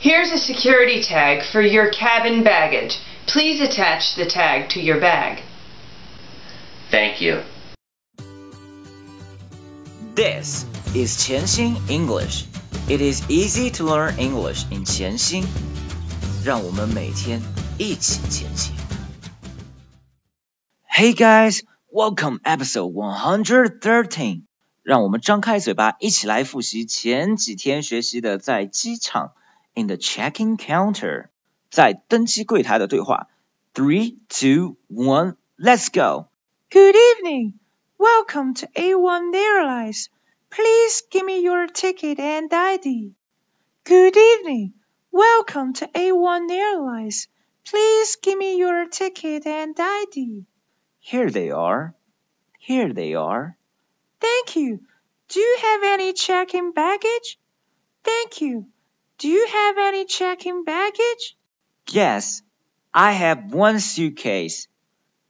Here's a security tag for your cabin baggage. Please attach the tag to your bag. Thank you. This is Qianxin English. It is easy to learn English in Qianxin. 让我们每天一起前行。Hey guys, welcome episode 113. 让我们张开嘴巴一起来复习前几天学习的在机场 In the check-in counter 在登机柜台的对话 3, 2, 1, let's go. Good evening. Welcome to A1 Airlines. Please give me your ticket and ID. Good evening. Welcome to A1 Airlines. Please give me your ticket and ID. Here they are. Here they are. Thank you. Do you have any check-in baggage? Thank you.Do you have any check-in baggage? Yes, I have one suitcase.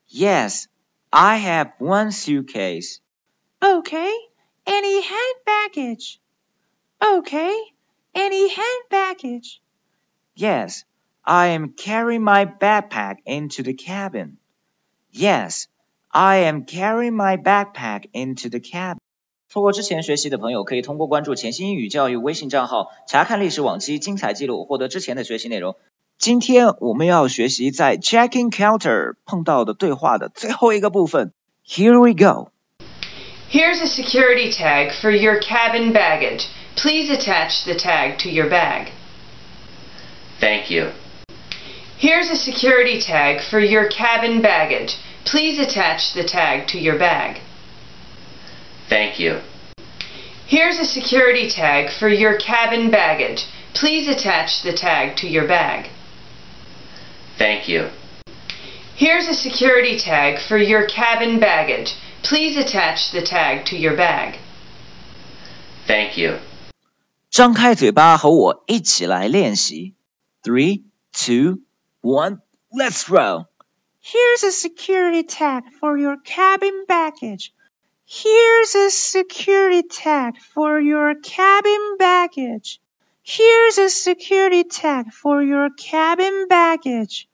Yes, I have one suitcase. Okay, any hand baggage? Okay, any hand baggage? Yes, I am carrying my backpack into the cabin. Yes, I am carrying my backpack into the cabin.错过之前学习的朋友可以通过关注潜心英语教育微信账号查看历史往期精彩记录获得之前的学习内容。今天我们要学习在 check-in counter 碰到的对话的最后一个部分。Here we go. Here's a security tag for your cabin baggage. Please attach the tag to your bag. Thank you. Here's a security tag for your cabin baggage. Please attach the tag to your bag.Thank you. Here's a security tag for your cabin baggage. Please attach the tag to your bag. Thank you. Here's a security tag for your cabin baggage. Please attach the tag to your bag. Thank you. 张开嘴巴和我一起来练习。3, 2, 1, let's roll. Here's a security tag for your cabin baggage.Here's a security tag for your cabin baggage. Here's a security tag for your cabin baggage.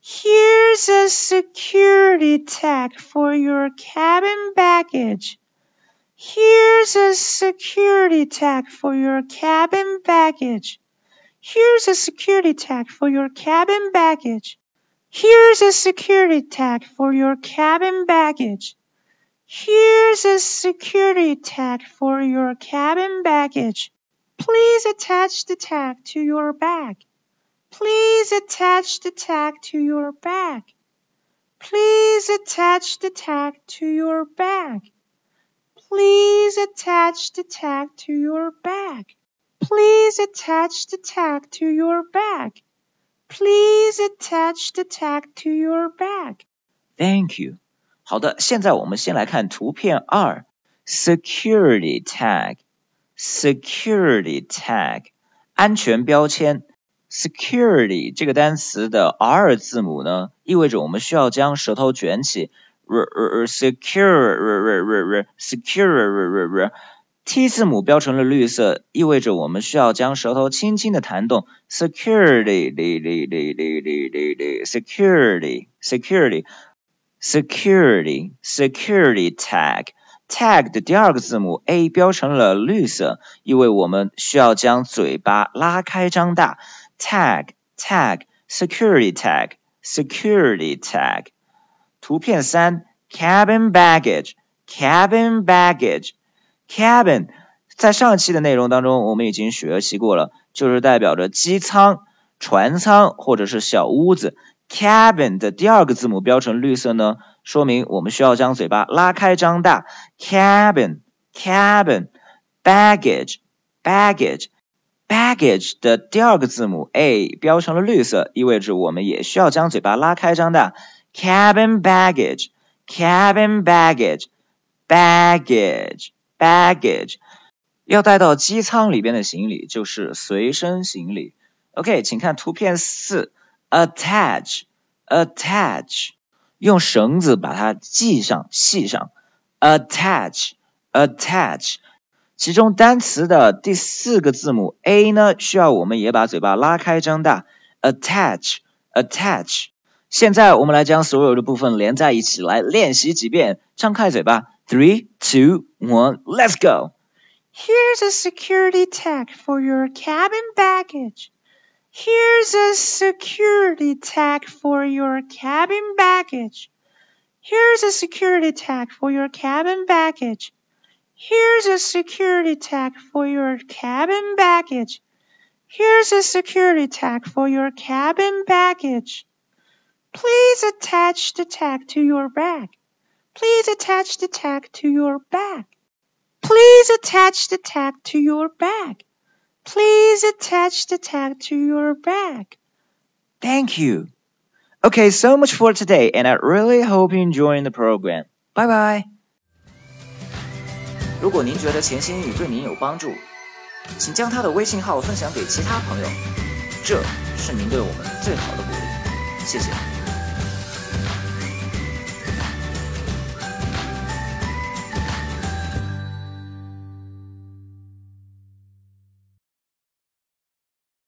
Here's a security tag for your cabin baggage. Here's a security tag for your cabin baggage. Here's a security tag for your cabin baggage. Here's a security tag for your cabin baggage.Here's a security tag for your cabin baggage. Please attach the tag to your bag. Please attach the tag to your bag. Please attach the tag to your bag. Please attach the tag to your bag. Please attach the tag to your bag. Please attach the tag to your bag. Thank you.好的，现在我们先来看图片2 Security tag Security tag 安全标签 Security 这个单词的 R 字母呢意味着我们需要将舌头卷起 Secure T 字母标成了绿色意味着我们需要将舌头轻轻的弹动 Security tag 的第二个字母 A 标成了绿色因为我们需要将嘴巴拉开张大 Security tag 图片3 Cabin baggage 在上期的内容当中我们已经学习过了就是代表着机舱船舱或者是小屋子Cabin 的第二个字母标成绿色呢说明我们需要将嘴巴拉开张大 Cabin Baggage 的第二个字母 A 标成了绿色意味着我们也需要将嘴巴拉开张大 Cabin baggage 要带到机舱里边的行李就是随身行李 OK 请看图片4Attach 用绳子把它系上系上 Attach 其中单词的第四个字母 A 呢，需要我们也把嘴巴拉开张大 attach。 现在我们来将所有的部分连在一起来练习几遍，张开嘴巴 3, 2, 1, let's go. Here's a security tag for your cabin baggage. Here's a security tag for your cabin baggage. Here's a security tag for your cabin baggage. Here's a security tag for your cabin baggage. Here's a security tag for your cabin baggage. Please attach the tag to your bag. Please attach the tag to your bag. Please attach the tag to your bag. Please attach the tag to your bag. Thank you. Okay, so much for today, and I really hope you enjoyed the program. Bye bye. 如果您觉得潜心语对您有帮助，请将他的微信号分享给其他朋友，这是您对我们最好的鼓励。谢谢。